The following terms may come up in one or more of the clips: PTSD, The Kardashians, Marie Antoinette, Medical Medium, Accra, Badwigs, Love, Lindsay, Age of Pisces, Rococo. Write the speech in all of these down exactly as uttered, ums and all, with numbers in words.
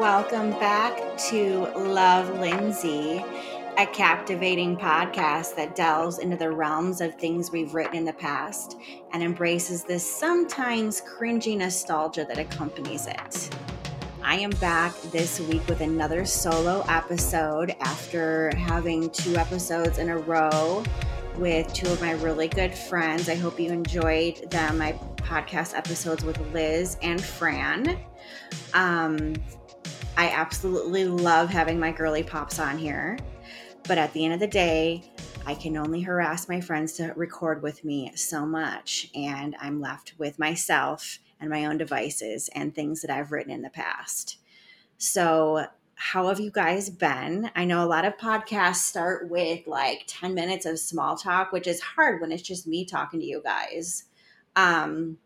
Welcome back to Love, Lindsay, a captivating podcast that delves into the realms of things we've written in the past and embraces this sometimes cringy nostalgia that accompanies it. I am back this week with another solo episode after having two episodes in a row with two of my really good friends. I hope you enjoyed them, my podcast episodes with Liz and Fran. Um, I absolutely love having my girly pops on here, but at the end of the day, I can only harass my friends to record with me so much, and I'm left with myself and my own devices and things that I've written in the past. So how have you guys been? I know a lot of podcasts start with like ten minutes of small talk, which is hard when it's just me talking to you guys. Um,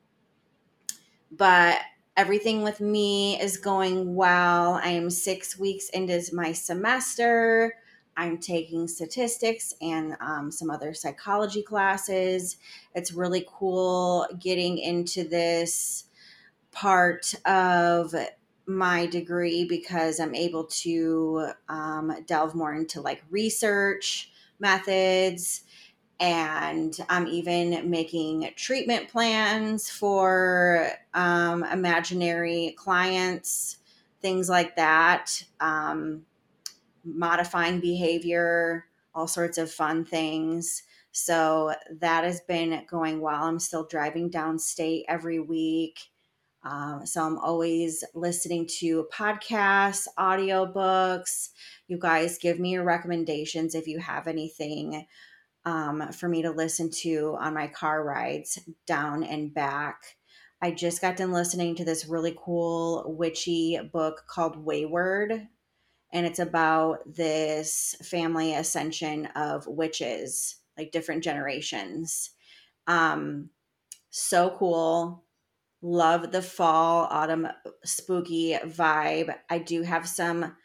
but everything with me is going well. I am six weeks into my semester. I'm taking statistics and um, some other psychology classes. It's really cool getting into this part of my degree because I'm able to um, delve more into like research methods, and I'm even making treatment plans for um, imaginary clients, things like that, um, modifying behavior, all sorts of fun things. So that has been going well. I'm still driving downstate every week. Um, so I'm always listening to podcasts, audiobooks. You guys give me your recommendations if you have anything um, for me to listen to on my car rides down and back. I just got done listening to this really cool witchy book called Wayward, and it's about this family ascension of witches, like different generations. Um, so cool. Love the fall, autumn, spooky vibe. I do have some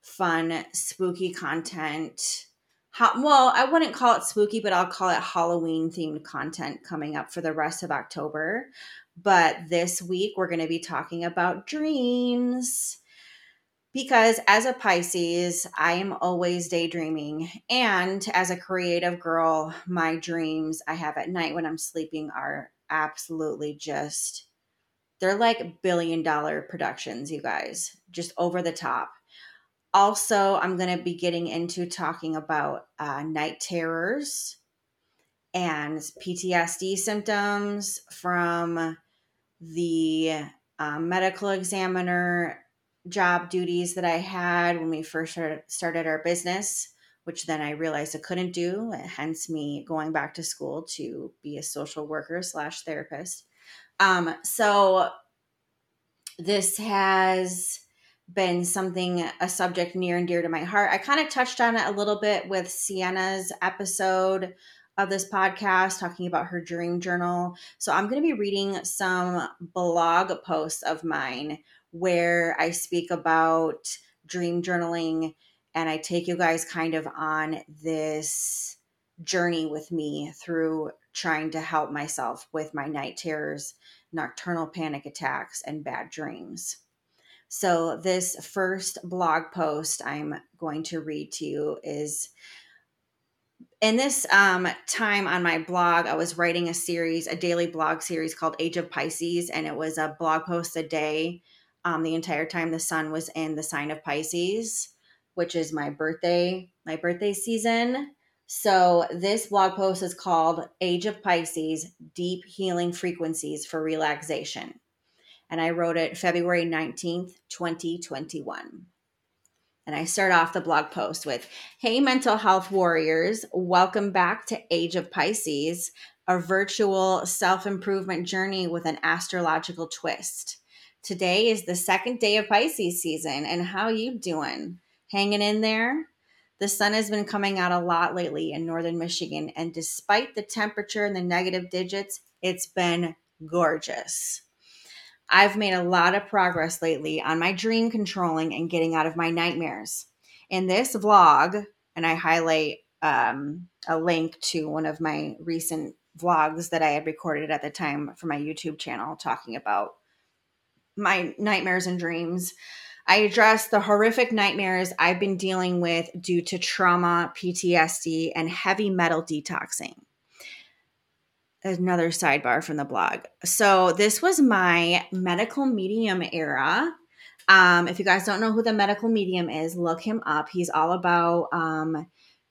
fun, spooky content. Ho- well, I wouldn't call it spooky, but I'll call it Halloween-themed content coming up for the rest of October. But this week, we're going to be talking about dreams. Because as a Pisces, I am always daydreaming. And as a creative girl, my dreams I have at night when I'm sleeping are absolutely just... they're like billion dollar productions, you guys, just over the top. Also, I'm going to be getting into talking about uh, night terrors and P T S D symptoms from the uh, medical examiner job duties that I had when we first started our business, which then I realized I couldn't do, hence me going back to school to be a social worker slash therapist. Um, so this has been something, a subject near and dear to my heart. I kind of touched on it a little bit with Sienna's episode of this podcast, talking about her dream journal. So I'm going to be reading some blog posts of mine where I speak about dream journaling, and I take you guys kind of on this journey with me through trying to help myself with my night terrors, nocturnal panic attacks, and bad dreams. So this first blog post I'm going to read to you is, in this um, time on my blog, I was writing a series, a daily blog series called Age of Pisces, and it was a blog post a day um, the entire time the sun was in the sign of Pisces, which is my birthday, my birthday season. So this blog post is called Age of Pisces, Deep Healing Frequencies for Relaxation. And I wrote it February nineteenth, twenty twenty-one. And I start off the blog post with, "Hey, mental health warriors, welcome back to Age of Pisces, a virtual self-improvement journey with an astrological twist. Today is the second day of Pisces season, and how you doing? Hanging in there? The sun has been coming out a lot lately in northern Michigan, and despite the temperature in the negative digits, it's been gorgeous. I've made a lot of progress lately on my dream controlling and getting out of my nightmares. In this vlog," and I highlight um, a link to one of my recent vlogs that I had recorded at the time for my YouTube channel talking about my nightmares and dreams, I address the horrific nightmares I've been dealing with due to trauma, P T S D, and heavy metal detoxing. Another sidebar from the blog. So this was my medical medium era. Um, if you guys don't know who the medical medium is, look him up. He's all about um,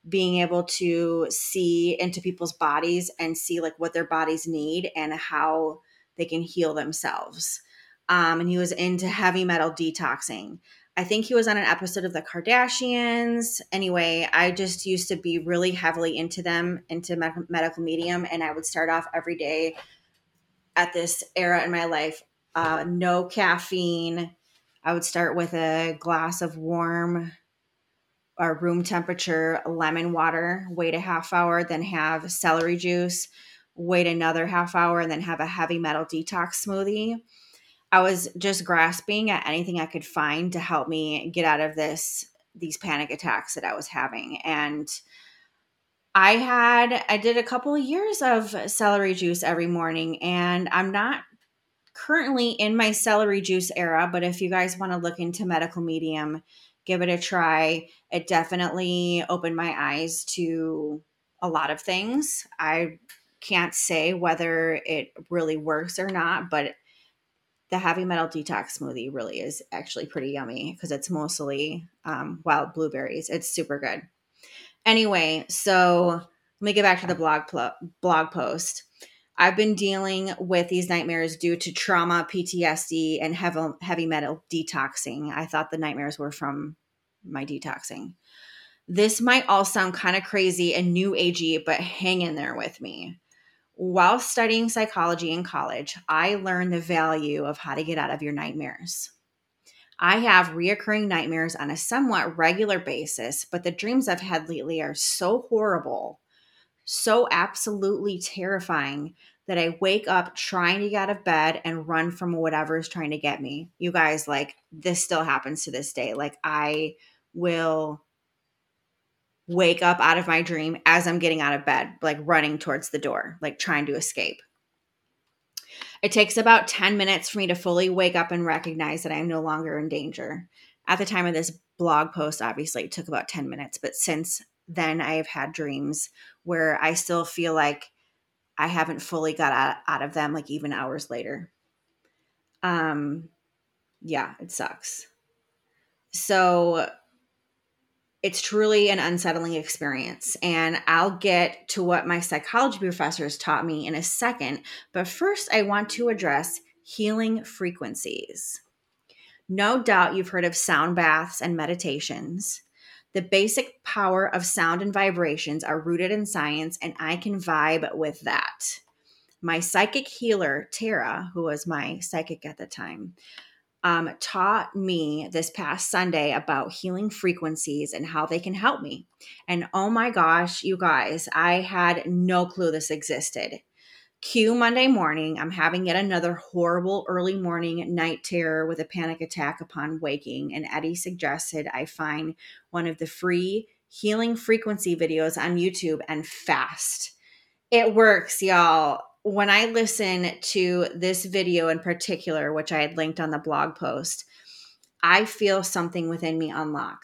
being able to see into people's bodies and see like what their bodies need and how they can heal themselves. Um, and he was into heavy metal detoxing. I think he was on an episode of The Kardashians. Anyway, I just used to be really heavily into them, into med- medical medium. And I would start off every day at this era in my life, uh, no caffeine. I would start with a glass of warm or room temperature lemon water, wait a half hour, then have celery juice, wait another half hour, and then have a heavy metal detox smoothie. I was just grasping at anything I could find to help me get out of this, these panic attacks that I was having. And I had, I did a couple of years of celery juice every morning, and I'm not currently in my celery juice era, but if you guys want to look into medical medium, give it a try. It definitely opened my eyes to a lot of things. I can't say whether it really works or not, but the heavy metal detox smoothie really is actually pretty yummy because it's mostly um, wild blueberries. It's super good. Anyway, so let me get back to the blog pl- blog post. I've been dealing with these nightmares due to trauma, P T S D, and heavy, heavy metal detoxing. I thought the nightmares were from my detoxing. This might all sound kind of crazy and new agey, but hang in there with me. While studying psychology in college, I learned the value of how to get out of your nightmares. I have reoccurring nightmares on a somewhat regular basis, but the dreams I've had lately are so horrible, so absolutely terrifying that I wake up trying to get out of bed and run from whatever is trying to get me. You guys, like, this still happens to this day. Like, I will wake up out of my dream as I'm getting out of bed, like running towards the door, like trying to escape. It takes about ten minutes for me to fully wake up and recognize that I am no longer in danger. At the time of this blog post, obviously, it took about ten minutes. But since then, I have had dreams where I still feel like I haven't fully got out, out of them, like even hours later. Um, yeah, it sucks. So it's truly an unsettling experience, and I'll get to what my psychology professors taught me in a second, but first I want to address healing frequencies. No doubt you've heard of sound baths and meditations. The basic power of sound and vibrations are rooted in science, and I can vibe with that. My psychic healer, Tara, who was my psychic at the time, Um, taught me this past Sunday about healing frequencies and how they can help me. And oh my gosh, you guys, I had no clue this existed. Cue Monday morning, I'm having yet another horrible early morning night terror with a panic attack upon waking. And Eddie suggested I find one of the free healing frequency videos on YouTube and fast. It works, y'all. When I listen to this video in particular, which I had linked on the blog post, I feel something within me unlock.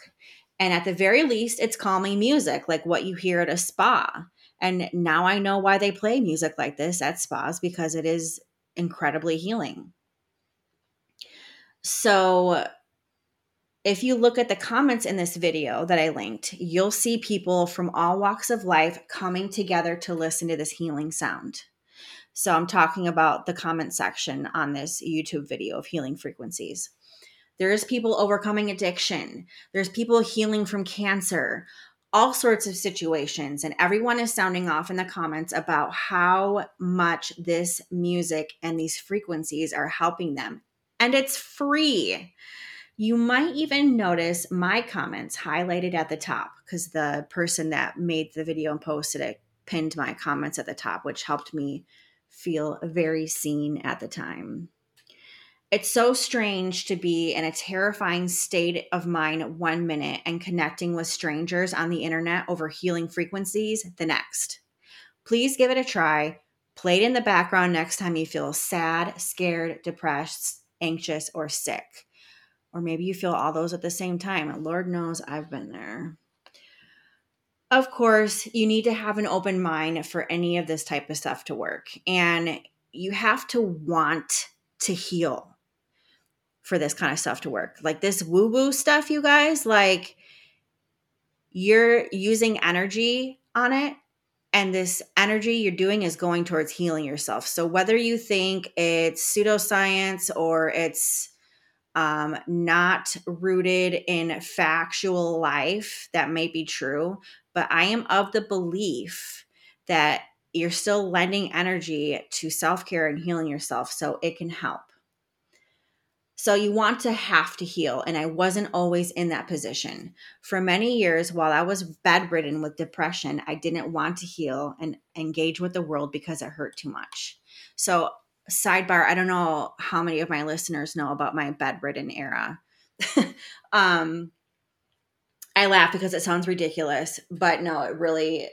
And at the very least, it's calming music, like what you hear at a spa. And now I know why they play music like this at spas, because it is incredibly healing. So if you look at the comments in this video that I linked, you'll see people from all walks of life coming together to listen to this healing sound. So I'm talking about the comment section on this YouTube video of healing frequencies. There's people overcoming addiction. There's people healing from cancer, all sorts of situations. And everyone is sounding off in the comments about how much this music and these frequencies are helping them. And it's free. You might even notice my comments highlighted at the top because the person that made the video and posted it pinned my comments at the top, which helped me feel very seen at the time. It's so strange to be in a terrifying state of mind one minute and connecting with strangers on the internet over healing frequencies the next. Please give it a try. Play it in the background next time you feel sad, scared, depressed, anxious, or sick. Or maybe you feel all those at the same time. And Lord knows I've been there. Of course, you need to have an open mind for any of this type of stuff to work. And you have to want to heal for this kind of stuff to work. Like this woo-woo stuff, you guys, like you're using energy on it. And this energy you're doing is going towards healing yourself. So whether you think it's pseudoscience or it's um, not rooted in factual life, that may be true. But I am of the belief that you're still lending energy to self-care and healing yourself so it can help. So you want to have to heal. And I wasn't always in that position. For many years, while I was bedridden with depression, I didn't want to heal and engage with the world because it hurt too much. So sidebar, I don't know how many of my listeners know about my bedridden era. um, I laugh because it sounds ridiculous, but no, it really,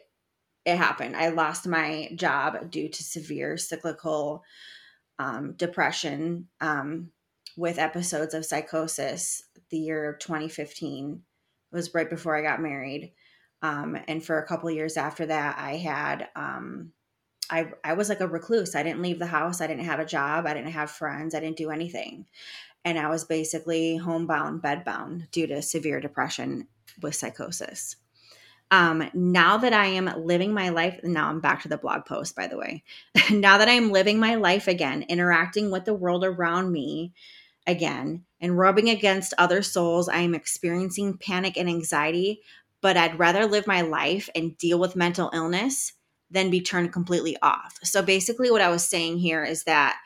it happened. I lost my job due to severe cyclical um, depression. Um with episodes of psychosis the year of twenty fifteen. It was right before I got married. Um, and for a couple of years after that, I had, um, I, I was like a recluse. I didn't leave the house. I didn't have a job. I didn't have friends. I didn't do anything. And I was basically homebound, bedbound due to severe depression with psychosis. Um, now that I am living my life, now I'm back to the blog post, by the way, now that I'm living my life again, interacting with the world around me again, and rubbing against other souls, I am experiencing panic and anxiety, but I'd rather live my life and deal with mental illness than be turned completely off. So basically what I was saying here is that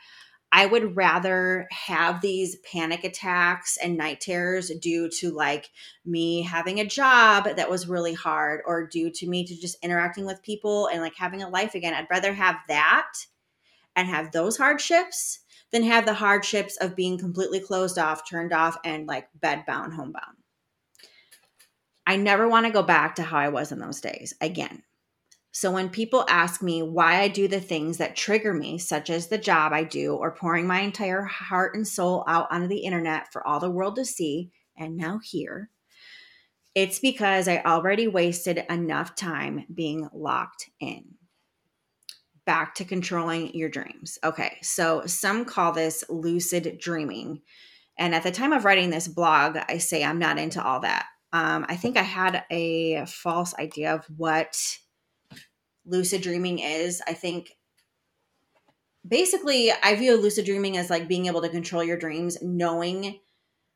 I would rather have these panic attacks and night terrors due to like me having a job that was really hard or due to me to just interacting with people and like having a life again. I'd rather have that and have those hardships than have the hardships of being completely closed off, turned off, and like bedbound, homebound. I never want to go back to how I was in those days again. So when people ask me why I do the things that trigger me, such as the job I do or pouring my entire heart and soul out onto the internet for all the world to see and now hear, it's because I already wasted enough time being locked in. Back to controlling your dreams. Okay, so some call this lucid dreaming. And at the time of writing this blog, I say I'm not into all that. Um, I think I had a false idea of what lucid dreaming is. I think basically I view lucid dreaming as like being able to control your dreams, knowing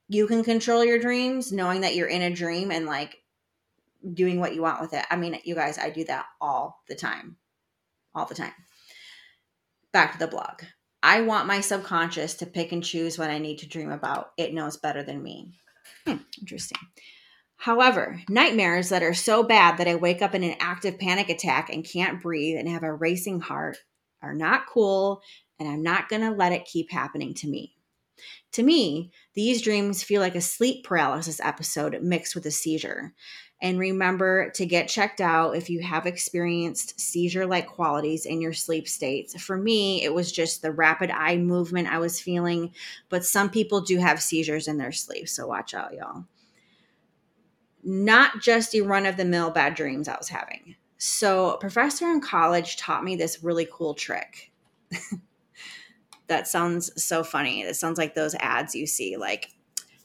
you can control your dreams, knowing that you're in a dream and like doing what you want with it. I mean, you guys, I do that all the time, all the time. Back to the blog. I want my subconscious to pick and choose what I need to dream about. It knows better than me. Hmm, interesting. However, nightmares that are so bad that I wake up in an active panic attack and can't breathe and have a racing heart are not cool, and I'm not going to let it keep happening to me. To me, these dreams feel like a sleep paralysis episode mixed with a seizure. And remember to get checked out if you have experienced seizure-like qualities in your sleep states. For me, it was just the rapid eye movement I was feeling, but some people do have seizures in their sleep, so watch out, y'all. Not just your run-of-the-mill bad dreams I was having. So a professor in college taught me this really cool trick. That sounds so funny. It sounds like those ads you see, like,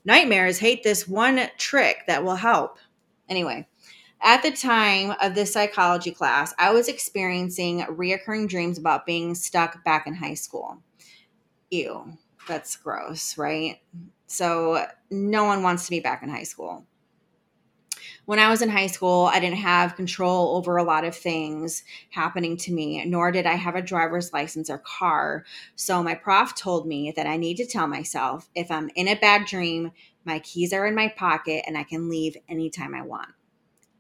nightmares hate this one trick that will help. Anyway, at the time of this psychology class, I was experiencing reoccurring dreams about being stuck back in high school. Ew, that's gross, right? So no one wants to be back in high school. When I was in high school, I didn't have control over a lot of things happening to me, nor did I have a driver's license or car. So my prof told me that I need to tell myself if I'm in a bad dream, my keys are in my pocket and I can leave anytime I want.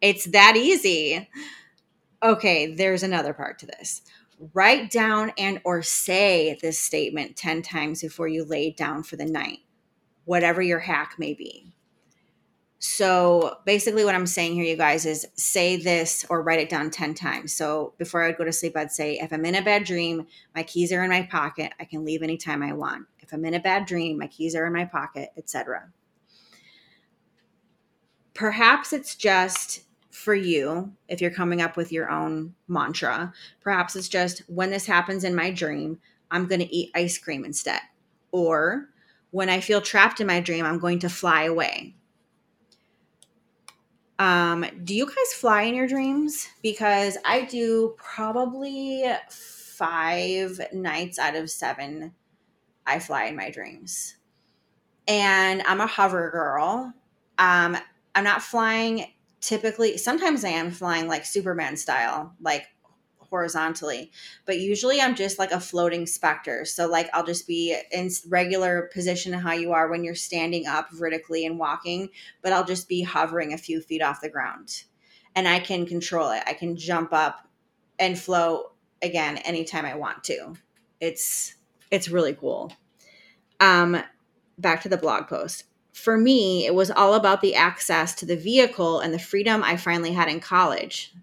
It's that easy. Okay, there's another part to this. Write down and or say this statement ten times before you lay down for the night, whatever your hack may be. So basically what I'm saying here, you guys, is say this or write it down ten times. So before I would go to sleep, I'd say, if I'm in a bad dream, my keys are in my pocket. I can leave anytime I want. If I'm in a bad dream, my keys are in my pocket, et cetera. perhaps it's just for you, if you're coming up with your own mantra, perhaps it's just, when this happens in my dream, I'm going to eat ice cream instead. Or when I feel trapped in my dream, I'm going to fly away. Um, do you guys fly in your dreams? Because I do probably five nights out of seven, I fly in my dreams. And I'm a hover girl. Um, I'm not flying typically. Sometimes I am flying like Superman style, like horizontally, but usually I'm just like a floating specter. So like, I'll just be in regular position how you are when you're standing up vertically and walking, but I'll just be hovering a few feet off the ground, and I can control it. I can jump up and float again anytime I want to. It's, it's really cool. Um, back to the blog post. For me, it was all about the access to the vehicle and the freedom I finally had in college.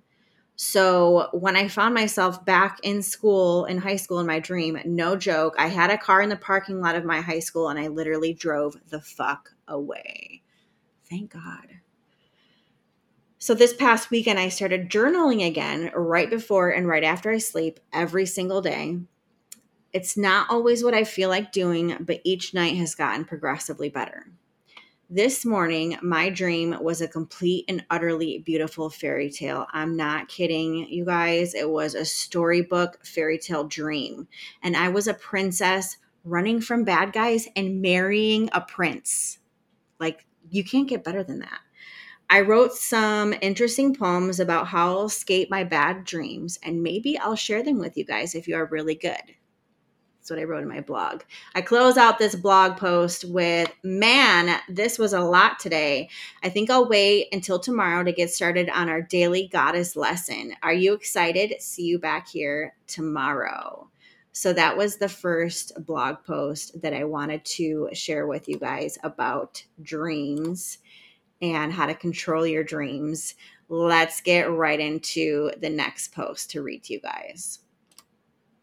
So when I found myself back in school, in high school in my dream, no joke, I had a car in the parking lot of my high school and I literally drove the fuck away. Thank God. So this past weekend, I started journaling again right before and right after I sleep every single day. It's not always what I feel like doing, but each night has gotten progressively better. This morning, my dream was a complete and utterly beautiful fairy tale. I'm not kidding, you guys. It was a storybook fairy tale dream. And I was a princess running from bad guys and marrying a prince. Like, you can't get better than that. I wrote some interesting poems about how I'll escape my bad dreams, and maybe I'll share them with you guys if you are really good. That's what I wrote in my blog. I close out this blog post with, man, this was a lot today. I think I'll wait until tomorrow to get started on our daily goddess lesson. Are you excited? See you back here tomorrow. So that was the first blog post that I wanted to share with you guys about dreams and how to control your dreams. Let's get right into the next post to read to you guys.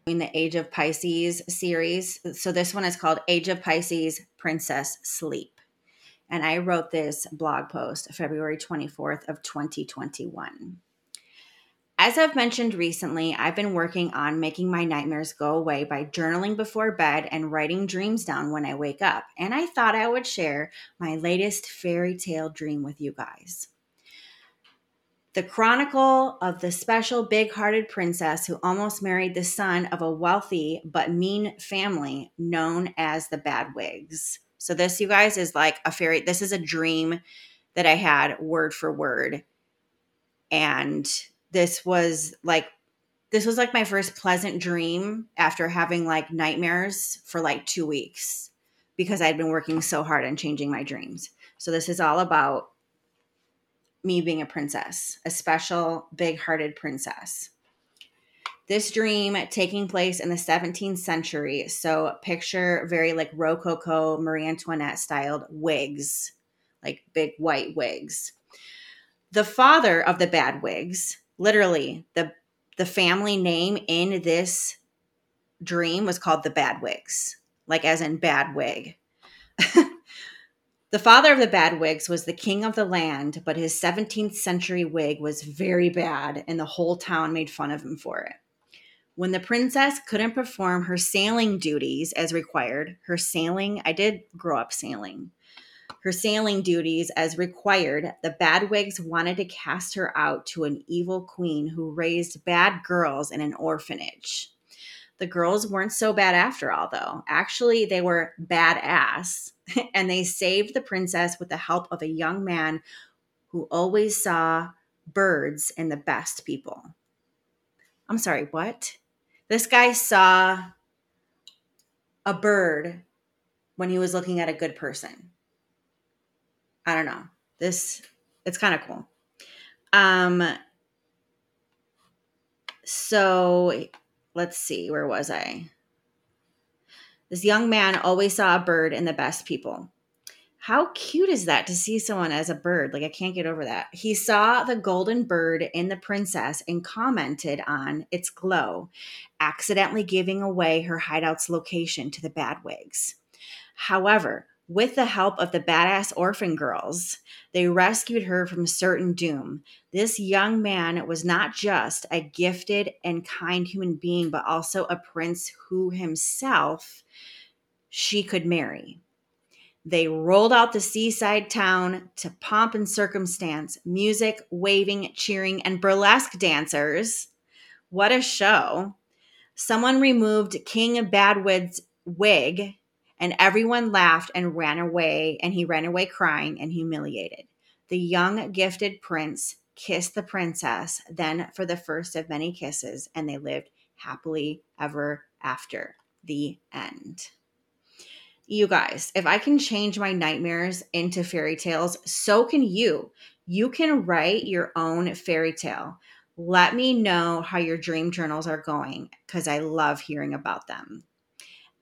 The Age of Pisces series. So this one is called Age of Pisces, Princess Sleep. And I wrote this blog post February twenty-fourth of twenty twenty-one. As I've mentioned recently, I've been working on making my nightmares go away by journaling before bed and writing dreams down when I wake up. And I thought I would share my latest fairy tale dream with you guys. The chronicle of the special big-hearted princess who almost married the son of a wealthy but mean family known as the Badwigs. So this, you guys, is like a fairy. This is a dream that I had word for word. And this was like, this was like my first pleasant dream after having like nightmares for like two weeks because I'd been working so hard on changing my dreams. So this is all about me being a princess, a special big-hearted princess. This dream taking place in the seventeenth century. So picture very like Rococo, Marie Antoinette styled wigs, like big white wigs. The father of the Badwigs, literally the, the family name in this dream was called the Badwigs, like as in bad wig. The father of the Badwigs was the king of the land, but his seventeenth century wig was very bad, and the whole town made fun of him for it. When the princess couldn't perform her sailing duties as required, her sailing, I did grow up sailing, her sailing duties as required, the Badwigs wanted to cast her out to an evil queen who raised bad girls in an orphanage. The girls weren't so bad after all, though. Actually, they were badass, and they saved the princess with the help of a young man who always saw birds in the best people. I'm sorry, what? This guy saw a bird when he was looking at a good person. I don't know. This, it's kind of cool. Um. So... Let's see, where was I? This young man always saw a bird in the best people. How cute is that to see someone as a bird? Like, I can't get over that. He saw the golden bird in the princess and commented on its glow, accidentally giving away her hideout's location to the Badwigs. However, With the help of the badass orphan girls, they rescued her from certain doom. This young man was not just a gifted and kind human being, but also a prince who himself she could marry. They rolled out the seaside town to pomp and circumstance, music, waving, cheering, and burlesque dancers. What a show. Someone removed King Badwood's wig, and everyone laughed and ran away, and he ran away crying and humiliated. The young, gifted prince kissed the princess, then for the first of many kisses, and they lived happily ever after. The end. You guys, if I can change my nightmares into fairy tales, so can you. You can write your own fairy tale. Let me know how your dream journals are going, because I love hearing about them.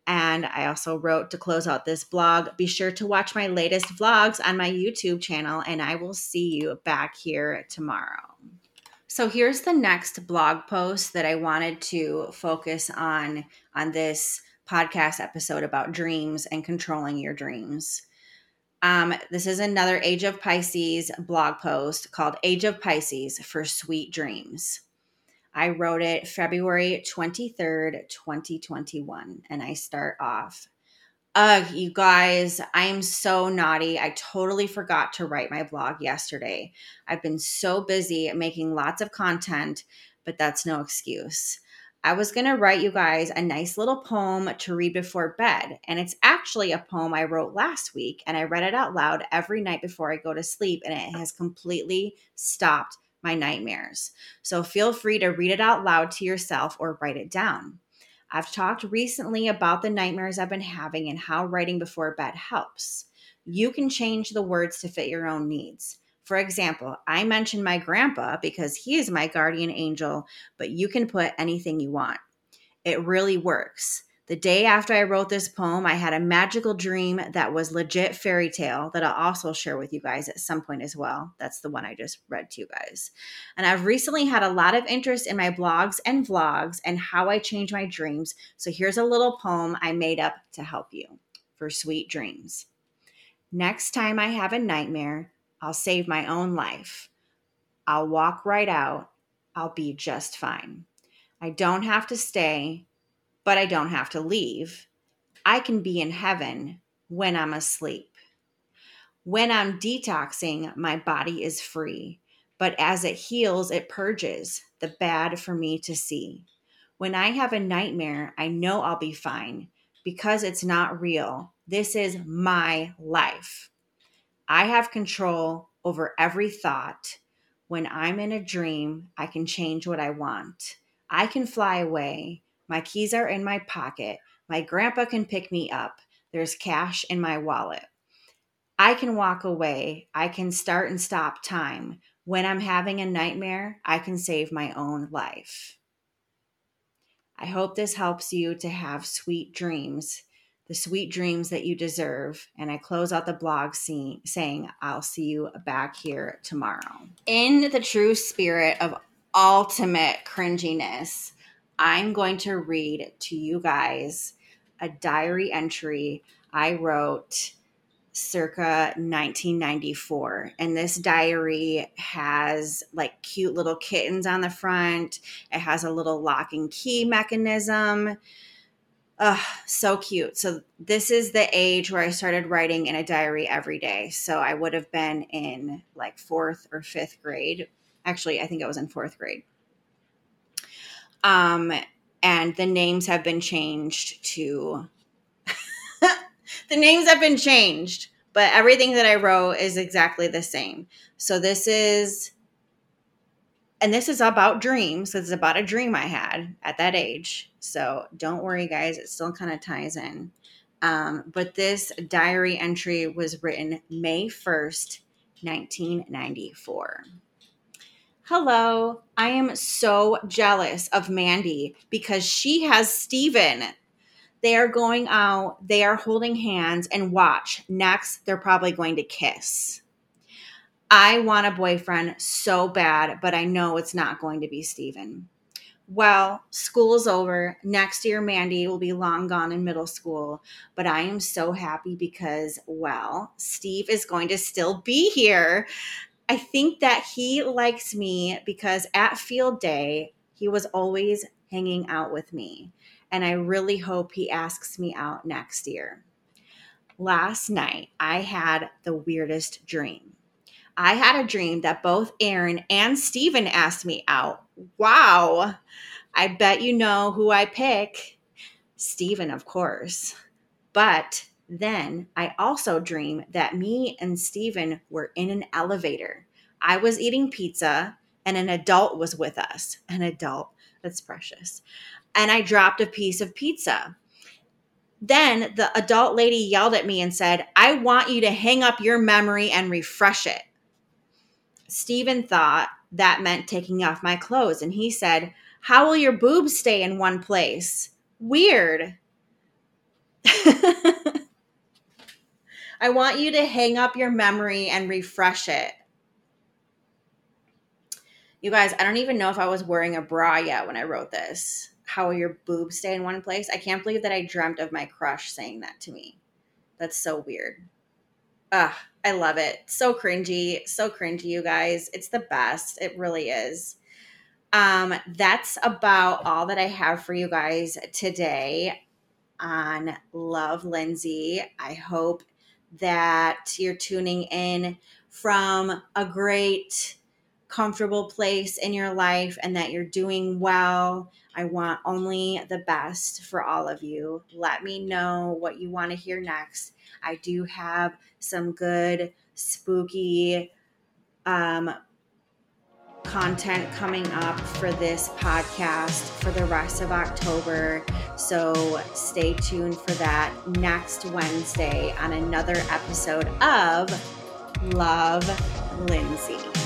And I also wrote to close out this blog, be sure to watch my latest vlogs on my YouTube channel, and I will see you back here tomorrow. So here's the next blog post that I wanted to focus on on this podcast episode about dreams and controlling your dreams. Um, this is another Age of Pisces blog post called Age of Pisces for Sweet Dreams. I wrote it February twenty-third, twenty twenty-one, and I start off. Ugh, you guys, I am so naughty. I totally forgot to write my blog yesterday. I've been so busy making lots of content, but that's no excuse. I was going to write you guys a nice little poem to read before bed, and it's actually a poem I wrote last week, and I read it out loud every night before I go to sleep, and it has completely stopped my nightmares. So feel free to read it out loud to yourself or write it down. I've talked recently about the nightmares I've been having and how writing before bed helps. You can change the words to fit your own needs. For example, I mentioned my grandpa because he is my guardian angel, but you can put anything you want. It really works. The day after I wrote this poem, I had a magical dream that was legit fairy tale that I'll also share with you guys at some point as well. That's the one I just read to you guys. And I've recently had a lot of interest in my blogs and vlogs and how I change my dreams. So here's a little poem I made up to help you for sweet dreams. Next time I have a nightmare, I'll save my own life. I'll walk right out. I'll be just fine. I don't have to stay, but I don't have to leave. I can be in heaven when I'm asleep. When I'm detoxing, my body is free, but as it heals, it purges the bad for me to see. When I have a nightmare, I know I'll be fine because it's not real. This is my life. I have control over every thought. When I'm in a dream, I can change what I want. I can fly away. My keys are in my pocket. My grandpa can pick me up. There's cash in my wallet. I can walk away. I can start and stop time. When I'm having a nightmare, I can save my own life. I hope this helps you to have sweet dreams, the sweet dreams that you deserve. And I close out the blog see- saying, I'll see you back here tomorrow. In the true spirit of ultimate cringiness, I'm going to read to you guys a diary entry I wrote circa nineteen ninety-four. And this diary has like cute little kittens on the front. It has a little lock and key mechanism. Ugh, so cute. So this is the age where I started writing in a diary every day. So I would have been in like fourth or fifth grade. Actually, I think I was in fourth grade. Um, and the names have been changed to, the names have been changed, but everything that I wrote is exactly the same. So this is, and this is about dreams. So it's about a dream I had at that age. So don't worry, guys. It still kind of ties in. Um, but this diary entry was written May first, nineteen ninety-four. Hello, I am so jealous of Mandy because she has Steven. They are going out, they are holding hands, and watch, next they're probably going to kiss. I want a boyfriend so bad, but I know it's not going to be Steven. well, school's over. Next year, Mandy will be long gone in middle school. But I am so happy because, well, Steve is going to still be here. I think that he likes me because at field day, he was always hanging out with me. And I really hope he asks me out next year. Last night, I had the weirdest dream. I had a dream that both Aaron and Steven asked me out. Wow. I bet you know who I pick. Steven, of course. But then I also dreamed that me and Steven were in an elevator. I was eating pizza and an adult was with us. An adult. That's precious. And I dropped a piece of pizza. Then the adult lady yelled at me and said, "I want you to hang up your memory and refresh it." Steven thought that meant taking off my clothes. And he said, "How will your boobs stay in one place? Weird." I want you to hang up your memory and refresh it. You guys, I don't even know if I was wearing a bra yet when I wrote this. How will your boobs stay in one place? I can't believe that I dreamt of my crush saying that to me. That's so weird. Ugh, I love it. So cringy. So cringy, you guys. It's the best. It really is. Um, that's about all that I have for you guys today on Love, Lindsay. I hope that you're tuning in from a great, comfortable place in your life and that you're doing well. I want only the best for all of you. Let me know what you want to hear next. I do have some good spooky um, content coming up for this podcast for the rest of October. So stay tuned for that next Wednesday on another episode of Love, Lindsay.